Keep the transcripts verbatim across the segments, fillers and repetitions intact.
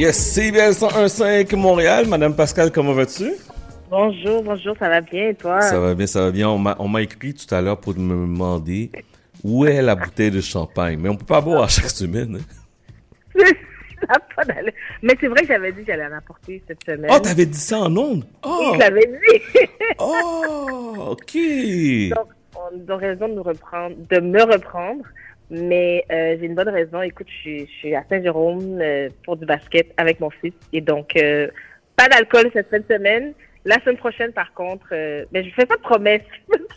Yes, C B L cent quinze Montréal. Madame Pascal, comment vas-tu? Bonjour, bonjour, ça va bien et toi? Ça va bien, ça va bien. On m'a, on m'a écrit tout à l'heure pour me demander où est la bouteille de champagne. Mais on peut pas boire chaque semaine. Hein? Mais c'est vrai que j'avais dit que j'allais en apporter cette semaine. Oh, t'avais dit ça en ondes? Oh! Je l'avais dit! Oh, OK! Donc, on a raison de, nous reprendre, de me reprendre, mais euh, j'ai une bonne raison. Écoute, je, je suis à Saint-Jérôme euh, pour du basket avec mon fils. Et donc, euh, pas d'alcool cette fin de semaine. La semaine prochaine, par contre, euh, ben, je fais pas de promesses.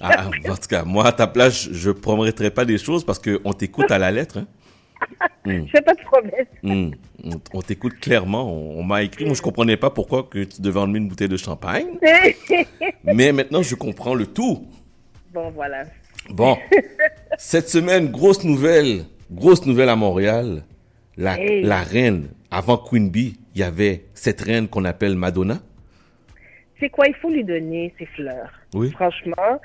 Ah, en tout cas, moi, à ta place, je ne promettrai pas des choses parce qu'on t'écoute à la lettre, hein? Mm. Je fais pas de promesses. Mm. On, on t'écoute clairement. On, on m'a écrit. Moi, je comprenais pas pourquoi que tu devais enlever une bouteille de champagne. Mais maintenant, je comprends le tout. Bon, voilà. Bon. Cette semaine, grosse nouvelle. Grosse nouvelle à Montréal. La, hey. la reine. Avant Queen Bee, il y avait cette reine qu'on appelle Madonna. C'est quoi? Il faut lui donner ses fleurs. Oui. Franchement.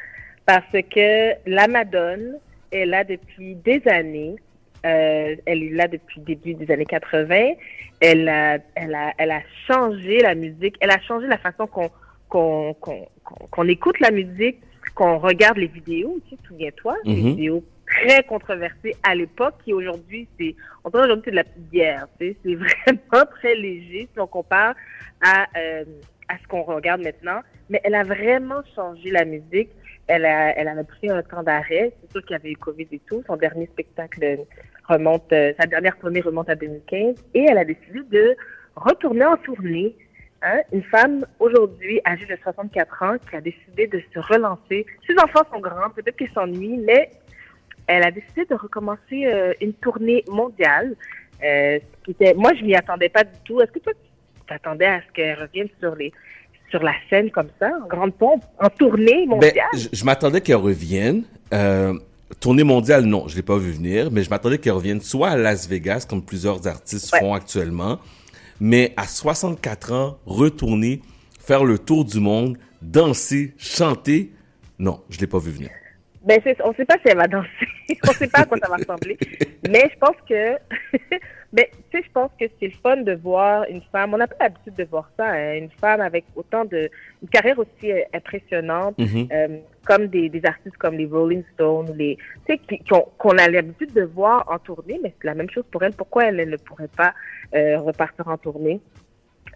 Parce que la Madone est là depuis des années. Euh, elle est là depuis le début des années quatre-vingt. Elle a, elle a, elle a changé la musique. Elle a changé la façon qu'on, qu'on, qu'on, qu'on, qu'on écoute la musique, qu'on regarde les vidéos. Tu te souviens-toi, mm-hmm. des vidéos très controversées à l'époque, qui aujourd'hui, c'est, on dirait aujourd'hui c'est de la petite bière. Tu sais, c'est vraiment très léger si on compare à, euh, à ce qu'on regarde maintenant. Mais elle a vraiment changé la musique. Elle a, elle a pris un temps d'arrêt. C'est sûr qu'il y avait eu COVID et tout. Son dernier spectacle remonte, euh, sa dernière tournée remonte à deux mille quinze. Et elle a décidé de retourner en tournée. Hein? Une femme, aujourd'hui, âgée de soixante-quatre ans, qui a décidé de se relancer. Ses enfants sont grands, peut-être qu'elle s'ennuie, mais elle a décidé de recommencer euh, une tournée mondiale. Euh, qui était, moi, je m'y attendais pas du tout. Est-ce que toi, tu t'attendais à ce qu'elle revienne sur les... sur la scène comme ça, en grande pompe, en tournée mondiale? Ben, je, je m'attendais qu'elle revienne. Euh, tournée mondiale, non, je l'ai pas vu venir, mais je m'attendais qu'elle revienne soit à Las Vegas, comme plusieurs artistes ouais. font actuellement, mais à soixante-quatre ans, retourner, faire le tour du monde, danser, chanter, non, je l'ai pas vu venir. Ben, c'est, on sait pas si elle va danser, on sait pas à quoi ça va ressembler, mais je pense que... Ben, tu sais, je pense que c'est le fun de voir une femme, on n'a pas l'habitude de voir ça, hein, une femme avec autant de, une carrière aussi euh, impressionnante, mm-hmm. euh, comme des, des artistes comme les Rolling Stones, les, tu sais, qui, qu'on, qu'on a l'habitude de voir en tournée, mais c'est la même chose pour elle. Pourquoi elle, elle ne pourrait pas euh, repartir en tournée?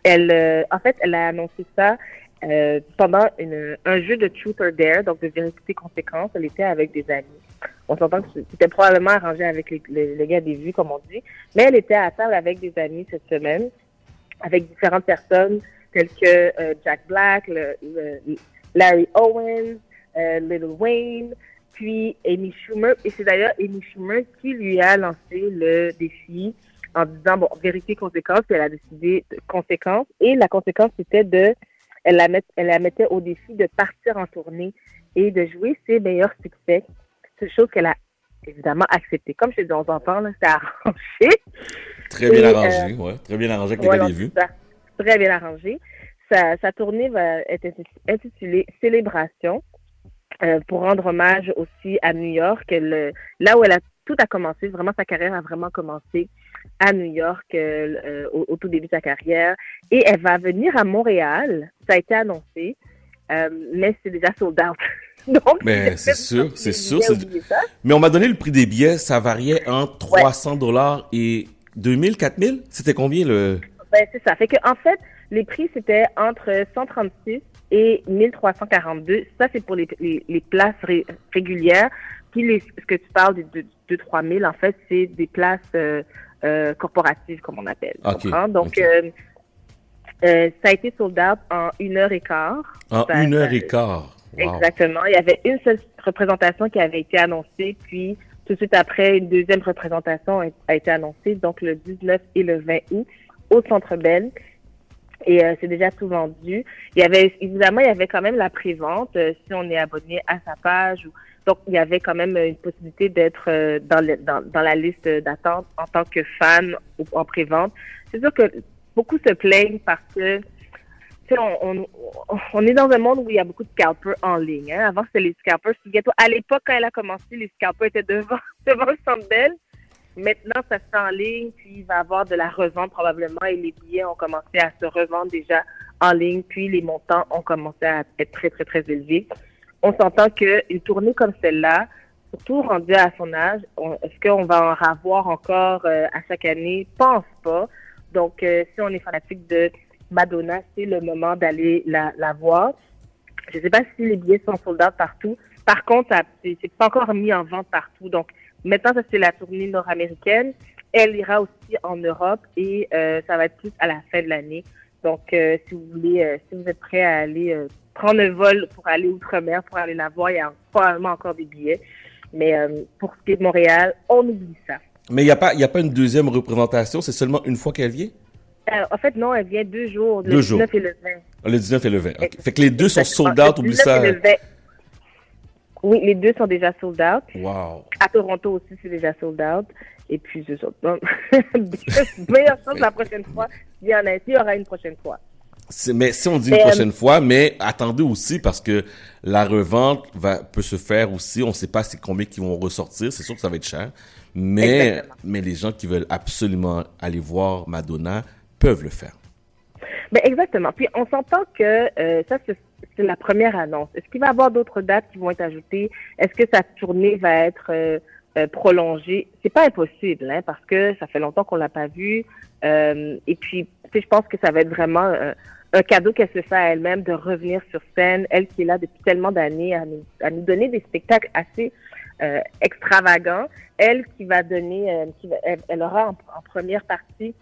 Elle, euh, en fait, elle a annoncé ça euh, pendant une, un jeu de Truth or Dare, donc de vérité-conséquence. Elle était avec des amis. On s'entend que c'était probablement arrangé avec les, les, les gars des vues, comme on dit. Mais elle était à table avec des amis cette semaine, avec différentes personnes, telles que euh, Jack Black, le, le, Larry Owens, euh, Lil Wayne, puis Amy Schumer. Et c'est d'ailleurs Amy Schumer qui lui a lancé le défi en disant, bon, vérité, conséquence. Puis elle a décidé de conséquence. Et la conséquence, c'était de... Elle la, met, elle la mettait au défi de partir en tournée et de jouer ses meilleurs succès. Chose qu'elle a évidemment acceptée. Comme je te dis, on s'entend, là, c'est arrangé. Très bien et, arrangé, euh, ouais. Très bien arrangé avec les gars des vues. Très bien arrangé. Sa, sa tournée va être intitulée Célébration euh, pour rendre hommage aussi à New York. Le, là où elle a tout a commencé, vraiment sa carrière a vraiment commencé à New York euh, au, au tout début de sa carrière. Et elle va venir à Montréal. Ça a été annoncé, euh, mais c'est déjà sold out. Donc, mais c'est sûr, c'est sûr. C'est... Mais on m'a donné le prix des billets, ça variait entre trois cents dollars et deux mille, quatre mille. C'était combien le... Ben, c'est ça. Fait que, en fait, les prix, c'était entre cent trente-six et mille trois cent quarante-deux. Ça, c'est pour les, les, les places ré- régulières. Puis, les, ce que tu parles de, de, de trois mille, en fait, c'est des places euh, euh, corporatives, comme on appelle. Okay. Donc, okay. Euh, euh, ça a été sold out en une heure et quart. En ça, une heure ça, et quart. Wow. Exactement. Il y avait une seule représentation qui avait été annoncée, puis tout de suite après, une deuxième représentation a été annoncée, donc le dix-neuf et le vingt août, au Centre Bell. Et euh, c'est déjà tout vendu. Il y avait, évidemment, il y avait quand même la prévente, euh, si on est abonné à sa page. Ou... Donc, il y avait quand même une possibilité d'être euh, dans, le, dans, dans la liste d'attente en tant que fan ou en prévente. C'est sûr que beaucoup se plaignent parce que On, on, on est dans un monde où il y a beaucoup de scalpers en ligne. Hein? Avant, c'était les scalpers. À l'époque, quand elle a commencé, les scalpers étaient devant, devant le Centre Bell. Maintenant, ça se fait en ligne, puis il va y avoir de la revente probablement, et les billets ont commencé à se revendre déjà en ligne, puis les montants ont commencé à être très, très, très élevés. On s'entend qu'une tournée comme celle-là, surtout rendue à son âge, on, est-ce qu'on va en avoir encore euh, à chaque année? Pense pas. Donc, euh, si on est fanatique de Madonna, c'est le moment d'aller la, la voir. Je ne sais pas si les billets sont sold out partout. Par contre, c'est, c'est pas encore mis en vente partout. Donc, maintenant, ça, c'est la tournée nord-américaine. Elle ira aussi en Europe et euh, ça va être plus à la fin de l'année. Donc, euh, si vous voulez, euh, si vous êtes prêts à aller euh, prendre le vol pour aller outre-mer, pour aller la voir, il y a probablement encore des billets. Mais euh, pour ce qui est de Montréal, on oublie ça. Mais il n'y a pas, il n'y a pas une deuxième représentation, c'est seulement une fois qu'elle vient? Euh, en fait, non, elle vient deux jours, le dix-neuf et le vingt. Le dix-neuf et le vingt, OK. Fait que les deux sont sold out, oublie ça. Le dix-neuf et le vingt. Oui, les deux sont déjà sold out. Wow. À Toronto aussi, c'est déjà sold out. Et puis, je saute. Meilleure chance la prochaine fois. Il y en a, il y aura une prochaine fois. C'est, mais si on dit mais, une prochaine euh, fois, mais attendez aussi parce que la revente va, peut se faire aussi. On ne sait pas c'est combien qui vont ressortir. C'est sûr que ça va être cher. Mais, exactement. Mais les gens qui veulent absolument aller voir Madonna peuvent le faire. Ben exactement. Puis, on s'entend que euh, ça, c'est, c'est la première annonce. Est-ce qu'il va y avoir d'autres dates qui vont être ajoutées? Est-ce que sa tournée va être euh, euh, prolongée? C'est pas impossible, hein, parce que ça fait longtemps qu'on l'a pas vue. Euh, et puis, je pense que ça va être vraiment euh, un cadeau qu'elle se fait à elle-même de revenir sur scène. Elle qui est là depuis tellement d'années à nous, à nous donner des spectacles assez euh, extravagants. Elle qui va donner, euh, qui va, elle, elle aura en, en première partie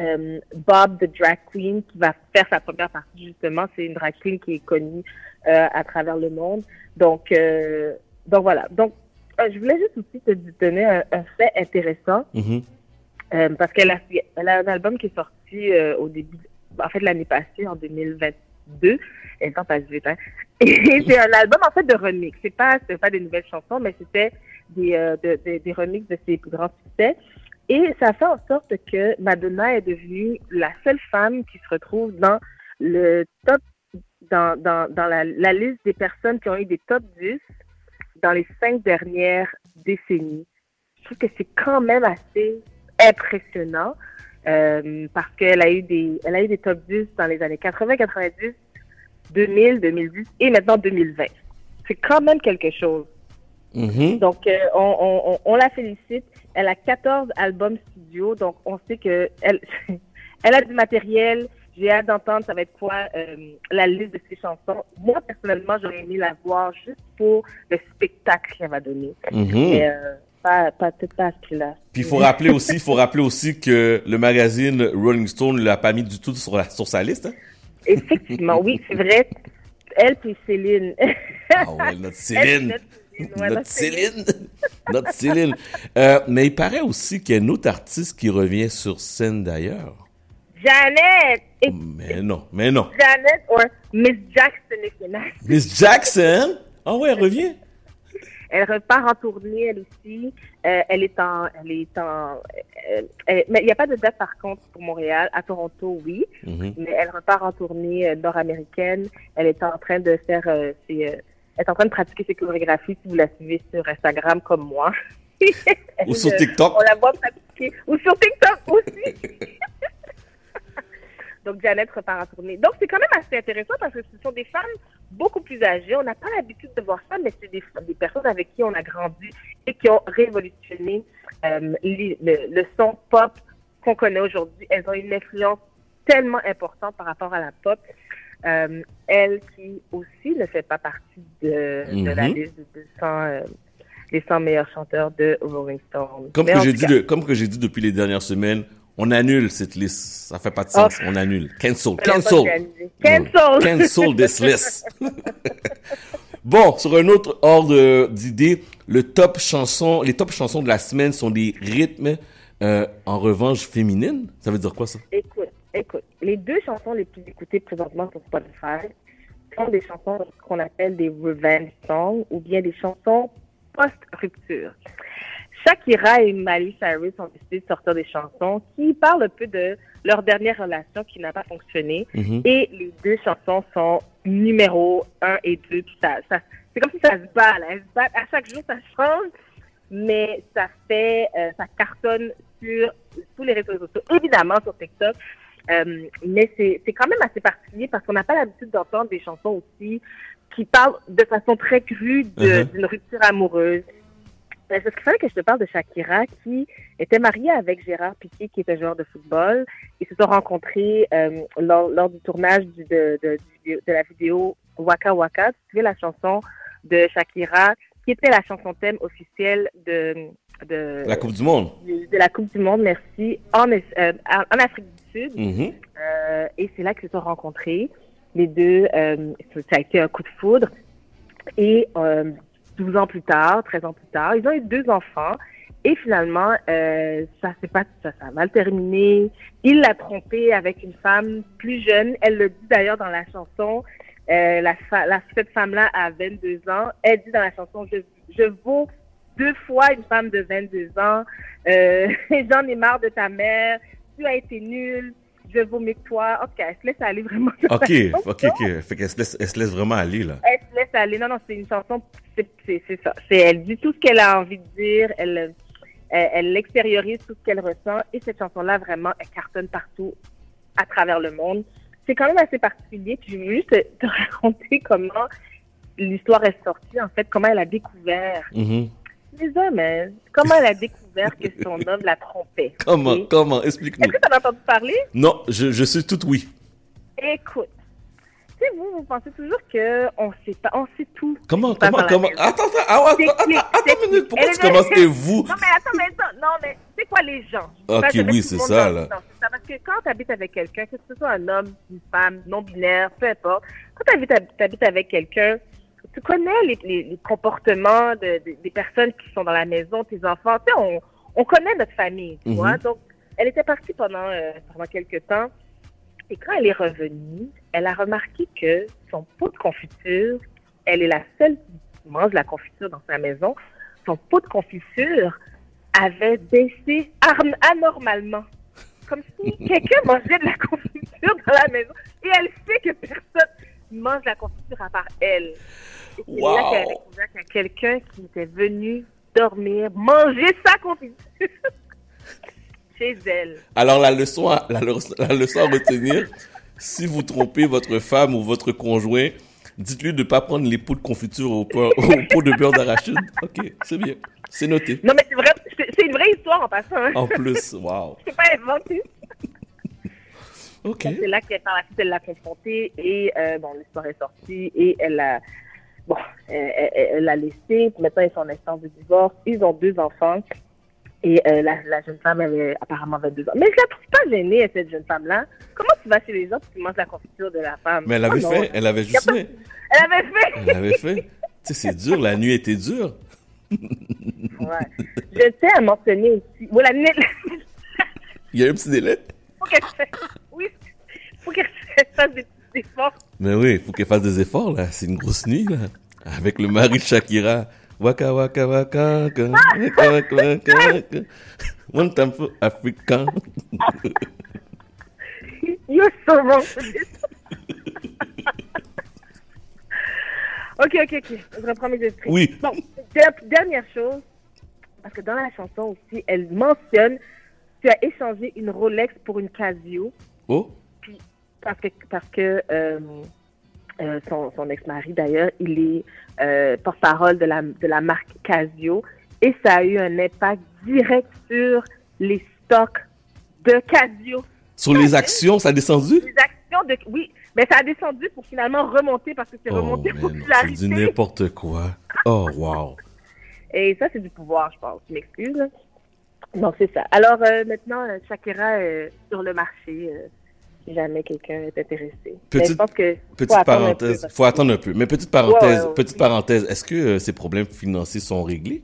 Euh, Bob the Drag Queen qui va faire sa première partie justement. C'est une drag queen qui est connue euh, à travers le monde. Donc, euh, donc voilà. Donc, euh, je voulais juste aussi te donner un, un fait intéressant mm-hmm. euh, parce qu'elle a, elle a un album qui est sorti euh, au début, en fait l'année passée en deux mille vingt-deux. Et le temps passe vite. Hein? Et c'est un album en fait de remix. C'est pas, c'est pas des nouvelles chansons, mais c'était des euh, de, de, des remix de ses plus grands succès. Et ça fait en sorte que Madonna est devenue la seule femme qui se retrouve dans le top, dans, dans, dans la, la liste des personnes qui ont eu des top dix dans les cinq dernières décennies. Je trouve que c'est quand même assez impressionnant euh, parce qu'elle a eu des, elle a eu des top dix dans les années quatre-vingts, quatre-vingt-dix, deux mille, deux mille dix et maintenant deux mille vingt. C'est quand même quelque chose. Mm-hmm. Donc, euh, on, on, on la félicite. Elle a quatorze albums studio, donc on sait que elle, elle a du matériel. J'ai hâte d'entendre, ça va être quoi euh, la liste de ses chansons. Moi, personnellement, j'aurais aimé la voir juste pour le spectacle qu'elle va donner. Mm-hmm. Mais, euh, pas, pas, pas, pas à ce prix-là. Puis, il faut rappeler aussi, il faut rappeler aussi que le magazine Rolling Stone ne l'a pas mis du tout sur, la, sur sa liste. Hein? Effectivement, oui, c'est vrai. Elle puis Céline. Ah ouais, notre Céline. Elle, Ouais, notre Céline, notre Céline. Euh, mais il paraît aussi qu'il y a une autre artiste qui revient sur scène d'ailleurs. Janet. Et... Mais non, mais non. Janet ou Miss Jackson. If Miss Jackson? Ah oh, ouais, elle revient. Elle repart en tournée elle aussi. Euh, elle est en, elle est en. Elle, elle, mais il n'y a pas de date par contre pour Montréal. À Toronto, oui. Mm-hmm. Mais elle repart en tournée nord-américaine. Elle est en train de faire euh, ses. Euh, Elle est en train de pratiquer ses chorégraphies si vous la suivez sur Instagram comme moi. Ou sur TikTok. On la voit pratiquer. Ou sur TikTok aussi. Donc, Janet repart en tournée. Donc, c'est quand même assez intéressant parce que ce sont des femmes beaucoup plus âgées. On n'a pas l'habitude de voir ça, mais c'est des, des personnes avec qui on a grandi et qui ont révolutionné euh, les, le, le son pop qu'on connaît aujourd'hui. Elles ont une influence tellement importante par rapport à la pop. Euh, elle qui aussi ne fait pas partie de, mm-hmm. de la liste des cent, euh, cent meilleurs chanteurs de Rolling Stones. Comme que, j'ai dit de, comme que j'ai dit depuis les dernières semaines, on annule cette liste. Ça fait pas de sens. Oh. On annule. Cancel. Cancel. Cancel. Cancel this list. Bon, sur un autre ordre d'idée, le top chanson, les top chansons de la semaine sont des rythmes euh, en revanche féminines. Ça veut dire quoi ça? Écoute. Écoute, les deux chansons les plus écoutées présentement sur Spotify sont des chansons qu'on appelle des revenge songs ou bien des chansons post-rupture. Shakira et Miley Cyrus ont décidé de sortir des chansons qui parlent un peu de leur dernière relation qui n'a pas fonctionné. Mm-hmm. Et les deux chansons sont numéro un et deux. Puis ça, ça, c'est comme si ça se bat. Là. Elles se battent. À chaque jour, ça change. mais ça fait, euh, ça cartonne sur tous les réseaux sociaux, évidemment sur TikTok. Euh, mais c'est, c'est quand même assez particulier parce qu'on n'a pas l'habitude d'entendre des chansons aussi qui parlent de façon très crue de, mm-hmm. d'une rupture amoureuse. C'est ce qu'il fallait que je te parle de Shakira qui était mariée avec Gérard Piqué qui était joueur de football. Ils se sont rencontrés euh, lors, lors du tournage du, de, de, de, de la vidéo Waka Waka. Tu sais, la chanson de Shakira qui était la chanson thème officielle de... de la Coupe du Monde. De, de la Coupe du Monde, merci, en, euh, en Afrique du Sud. Mm-hmm. Euh, et c'est là qu'ils se sont rencontrés. Les deux, euh, ça a été un coup de foudre. Et... Euh, douze ans plus tard, treize ans plus tard, ils ont eu deux enfants et finalement, euh, ça s'est pas, ça, ça a mal terminé. Il l'a trompée avec une femme plus jeune. Elle le dit d'ailleurs dans la chanson. Euh, la, la cette femme-là a vingt-deux ans. Elle dit dans la chanson « Je je vaux deux fois une femme de vingt-deux ans. Euh, j'en ai marre de ta mère. Tu as été nulle. Je vaux mieux que toi. » En tout cas, elle se laisse aller vraiment. Ok, ok, ok. Fait qu'elle se laisse, elle se laisse vraiment aller là. Elle se laisse aller. Non, non, c'est une chanson. C'est, c'est, c'est ça. C'est, elle dit tout ce qu'elle a envie de dire, elle, elle, elle extériorise tout ce qu'elle ressent et cette chanson-là, vraiment, elle cartonne partout à travers le monde. C'est quand même assez particulier. Puis je veux juste te, te raconter comment l'histoire est sortie, en fait, comment elle a découvert mm-hmm. les hommes, hein, comment elle a découvert que son homme la trompait. Comment, et... comment, explique-nous. Est-ce que tu en as entendu parler? Non, je, je suis toute oui. Écoute. Tu sais, vous, vous pensez toujours qu'on sait pas, on sait tout. Comment, comment, comment? Attends, attends, attends, attends, attends, attends une minute, pourquoi tu commences et vous? Non, mais attends, mais attends, non, mais c'est quoi les gens? Ok, ça, oui, c'est ça, là. Non, c'est ça, parce que quand t'habites avec quelqu'un, que ce soit un homme, une femme, non-binaire, peu importe, quand t'habites, t'habites avec quelqu'un, tu connais les, les, les comportements de, de, des personnes qui sont dans la maison, tes enfants, tu sais, on, on connaît notre famille, tu mm-hmm. vois. Donc, elle était partie pendant, euh, pendant quelques temps. Et quand elle est revenue, elle a remarqué que son pot de confiture, elle est la seule qui mange la confiture dans sa maison, son pot de confiture avait baissé anormalement. Comme si quelqu'un mangeait de la confiture dans la maison. Et elle sait que personne mange la confiture à part elle. Et c'est wow. là qu'elle a découvert qu'il y a quelqu'un qui était venu dormir, manger sa confiture. Chez elle. Alors, la leçon à, la, la leçon à retenir, si vous trompez votre femme ou votre conjoint, dites-lui de ne pas prendre les pots de confiture au, peur, au pot de beurre d'arachide. OK, c'est bien. C'est noté. Non, mais c'est, vrai, c'est, c'est une vraie histoire en passant. Hein. En plus, wow. C'est pas inventé. OK. Donc, c'est là qu'elle par la suite, elle l'a confrontée et euh, bon, l'histoire est sortie et elle a, bon, elle, elle, elle l'a laissée. Maintenant, ils sont en instance de divorce. Ils ont deux enfants. Et euh, la, la jeune femme avait apparemment vingt-deux ans. Mais je la trouve pas gênée, cette jeune femme-là. Comment tu vas chez les autres et tu manges la confiture de la femme? Mais elle avait oh, fait, non. elle avait juste pas... fait. Elle avait fait. Elle avait fait. Tu sais, c'est dur, la nuit était dure. Ouais. Je tiens à mentionner aussi... Oh, la nuit... Il y a eu un petit délai? Faut qu'elle fasse... Oui, faut qu'elle fasse des petits efforts. Mais oui, faut qu'elle fasse des efforts, là. C'est une grosse nuit, là. Avec le mari de Shakira... Waka waka waka waka waka waka waka waka. One time for Africa. You're so wrong for this. ok ok ok. Je reprends mes esprits. Oui. Bon, dernière chose, parce que dans la chanson aussi, elle mentionne tu as échangé une Rolex pour une Casio. Oh. Puis parce que parce que. Euh, Euh, son, son ex-mari d'ailleurs, il est euh, porte-parole de la, de la marque Casio et ça a eu un impact direct sur les stocks de Casio. Sur les actions, ça a descendu? Les actions, de, oui, mais ça a descendu pour finalement remonter parce que c'est oh, remonté pour popularité. C'est du n'importe quoi. Oh, wow. Et ça, c'est du pouvoir, je pense. Je m'excuse. Donc, c'est ça. Alors, euh, maintenant, Shakira euh, sur le marché... Euh, jamais quelqu'un est intéressé. Petite, je pense que petite faut parenthèse, il faut attendre un peu. Mais petite parenthèse, wow, petite oui. parenthèse, est-ce que euh, ces problèmes financiers sont réglés?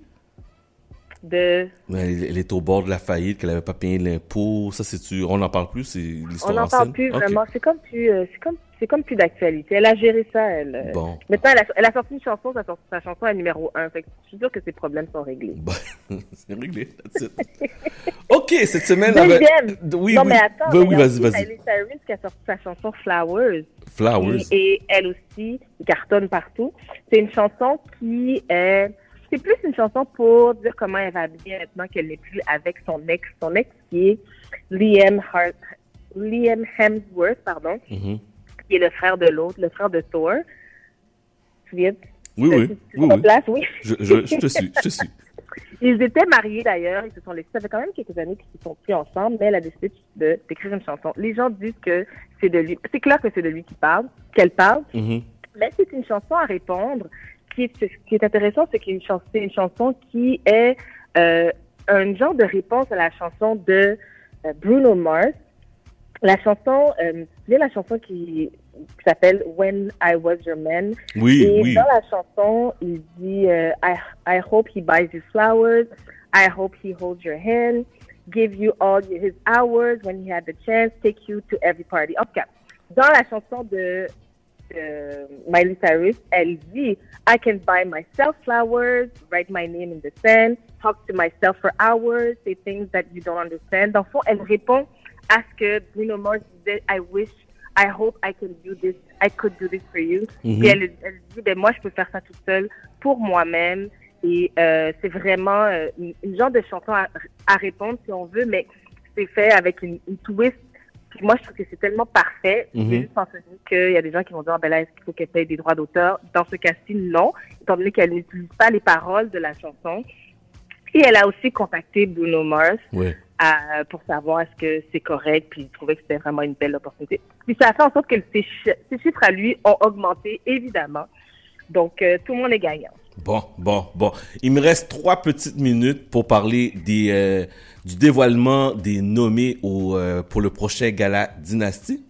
De... Elle, elle est au bord de la faillite, qu'elle n'avait pas payé l'impôt. Ça, c'est-tu... On n'en parle plus, c'est l'histoire ancienne? On n'en parle plus, okay. Vraiment. C'est comme plus, euh, c'est comme, c'est comme plus d'actualité. Elle a géré ça, elle. Bon. Maintenant, elle a, elle a sorti une chanson, sa, sa chanson est numéro un. Fait que je suis sûre que ces problèmes sont réglés. C'est réglé, that's it. OK, cette semaine... Deuxième! Avait... Oui, non, oui. mais attends, ben, oui, vas-y, vas-y. Miley Cyrus qui a sorti sa chanson « Flowers ». Flowers. Et, et elle aussi, cartonne partout. C'est une chanson qui est... c'est plus une chanson pour dire comment elle va bien maintenant qu'elle n'est plus avec son ex. Son ex qui est Liam, Hart, Liam Hemsworth, pardon, mm-hmm. qui est le frère de l'autre, le frère de Thor. Tu te souviens? Oui, oui. Tu, tu oui, oui. Place, oui. Je, je, je te suis, je te suis. Ils étaient mariés d'ailleurs, ils se sont laissés. Ça fait quand même quelques années qu'ils se sont pris ensemble, mais elle a décidé de, d'écrire une chanson. Les gens disent que c'est de lui, c'est clair que c'est de lui qui parle, qu'elle parle, mm-hmm. mais c'est une chanson à répondre. Ce qui est, qui est intéressant, c'est qu'une chanson, c'est une chanson qui est euh, un genre de réponse à la chanson de euh, Bruno Mars. La chanson, euh, tu sais, la chanson qui, qui s'appelle When I Was Your Man. Oui, et oui. Dans la chanson, il dit euh, I, I hope he buys you flowers. I hope he holds your hand. Give you all his hours when he had the chance. Take you to every party. En tout cas, dans la chanson de Euh, Miley Cyrus, elle dit I can buy myself flowers, write my name in the sand, talk to myself for hours, say things that you don't understand. Dans le fond, elle répond à ce que Bruno Mars disait I wish, I hope I can do this, I could do this for you. Mm-hmm. Et elle, elle dit ben moi je peux faire ça toute seule pour moi-même. Et euh, c'est vraiment euh, une, une genre de chanson à, à répondre si on veut, mais c'est fait avec une, une twist. Puis moi, je trouve que c'est tellement parfait. Mm-hmm. J'ai juste entendu qu'il y a des gens qui vont dire, ah, ben là, est-ce qu'il faut qu'elle paye des droits d'auteur? Dans ce cas-ci, non, étant donné qu'elle n'utilise pas les paroles de la chanson. Et elle a aussi contacté Bruno Mars oui. à, pour savoir est-ce que c'est correct, puis il trouvait que c'était vraiment une belle opportunité. Puis ça a fait en sorte que ses, ses chiffres à lui ont augmenté, évidemment. Donc, euh, tout le monde est gagnant. Bon, bon, bon. Il me reste trois petites minutes pour parler des, euh, du dévoilement des nommés au, euh, pour le prochain Gala Dynastie.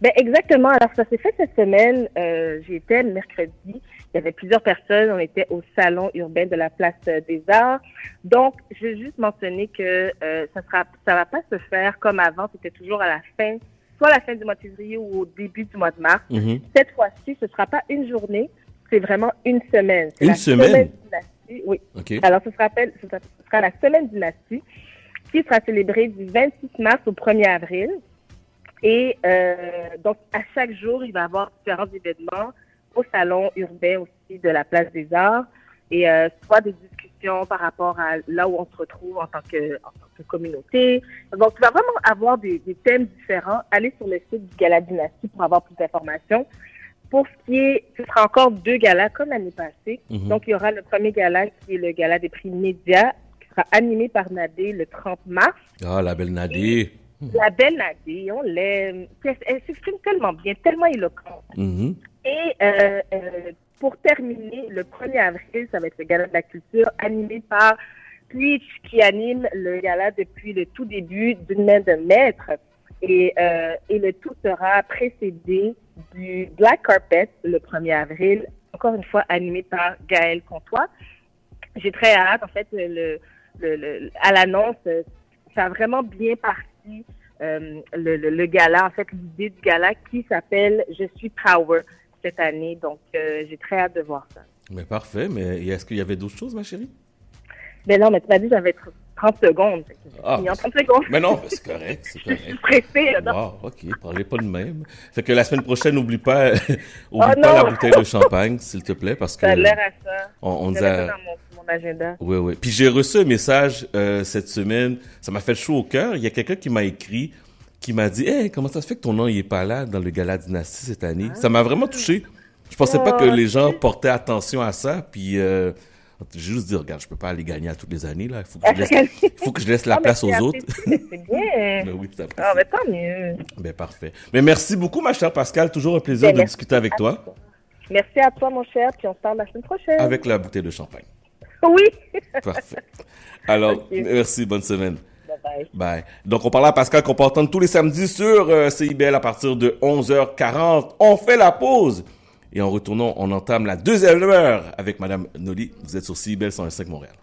Ben exactement. Alors, ça s'est fait cette semaine. Euh, j'y étais le mercredi. Il y avait plusieurs personnes. On était au Salon urbain de la Place des Arts. Donc, je vais juste mentionner que euh, ça sera, ça va pas se faire comme avant. C'était toujours à la fin, soit à la fin du mois de février ou au début du mois de mars. Mm-hmm. Cette fois-ci, ce sera pas une journée. C'est vraiment une semaine. C'est une semaine? semaine dynastie, oui. Okay. Alors, ce sera, ce sera la semaine dynastie qui sera célébrée du vingt-six mars au premier avril. Et euh, donc, à chaque jour, il va y avoir différents événements au salon urbain aussi de la Place des Arts. Et euh, soit des discussions par rapport à là où on se retrouve en tant que, en tant que communauté. Donc, il va vraiment avoir des, des thèmes différents. Allez sur le site du Gala Dynastie pour avoir plus d'informations. Pour ce qui est, ce sera encore deux galas comme l'année passée. Mm-hmm. Donc, il y aura le premier gala qui est le gala des prix médias qui sera animé par Nadé le trente mars. Ah, oh, la belle Nadé! Et la belle Nadé, on l'aime. Elle, elle s'exprime tellement bien, tellement éloquente. Mm-hmm. Et euh, euh, pour terminer, le premier avril, ça va être le gala de la culture animé par Twitch qui anime le gala depuis le tout début d'une main de maître. Et, euh, et le tout sera précédé du Black Carpet le premier avril, encore une fois animé par Gaël Comtois. J'ai très hâte, en fait, le, le, le, à l'annonce, ça a vraiment bien parti euh, le, le, le gala, en fait, l'idée du gala qui s'appelle Je suis Power cette année. Donc, euh, j'ai très hâte de voir ça. Mais parfait, mais est-ce qu'il y avait d'autres choses, ma chérie? Ben non, mais tu m'as dit que j'avais trente secondes. Ah, en trente secondes. Mais non, c'est correct, c'est correct. Je suis pressée. Wow, OK, parlez pas de même. Fait que la semaine prochaine, n'oublie pas, oublie oh pas la bouteille de champagne, s'il te plaît, parce que... Ça a l'air à ça. On, on nous a... dans mon, mon agenda. Oui, oui. Puis j'ai reçu un message euh, cette semaine, ça m'a fait chaud au cœur. Il y a quelqu'un qui m'a écrit, qui m'a dit « Hey, comment ça se fait que ton nom n'est pas là dans le Gala Dynastie cette année? Ah. » Ça m'a vraiment touché. Je pensais oh, pas que les gens portaient attention à ça, puis... Euh, j'ai juste dit, regarde, je peux pas aller gagner à toutes les années, là. Il faut que je laisse, faut que je laisse la non, place aux autres. C'est bien. Oui, ça ah, mais tant mieux. Ben, parfait. Mais merci beaucoup, ma chère Pascal. Toujours un plaisir ben, de discuter avec toi. toi. Merci à toi, mon cher. Puis on se parle la semaine prochaine. Avec la bouteille de champagne. Oui. Parfait. Alors, okay. Merci. Bonne semaine. Bye. Bye. Donc, on parle à Pascal qu'on peut entendre tous les samedis sur euh, C I B L à partir de onze heures quarante. On fait la pause. Et en retournant, on entame la deuxième heure avec Madame Nolly. Vous êtes sur C I B L cent cinq Montréal.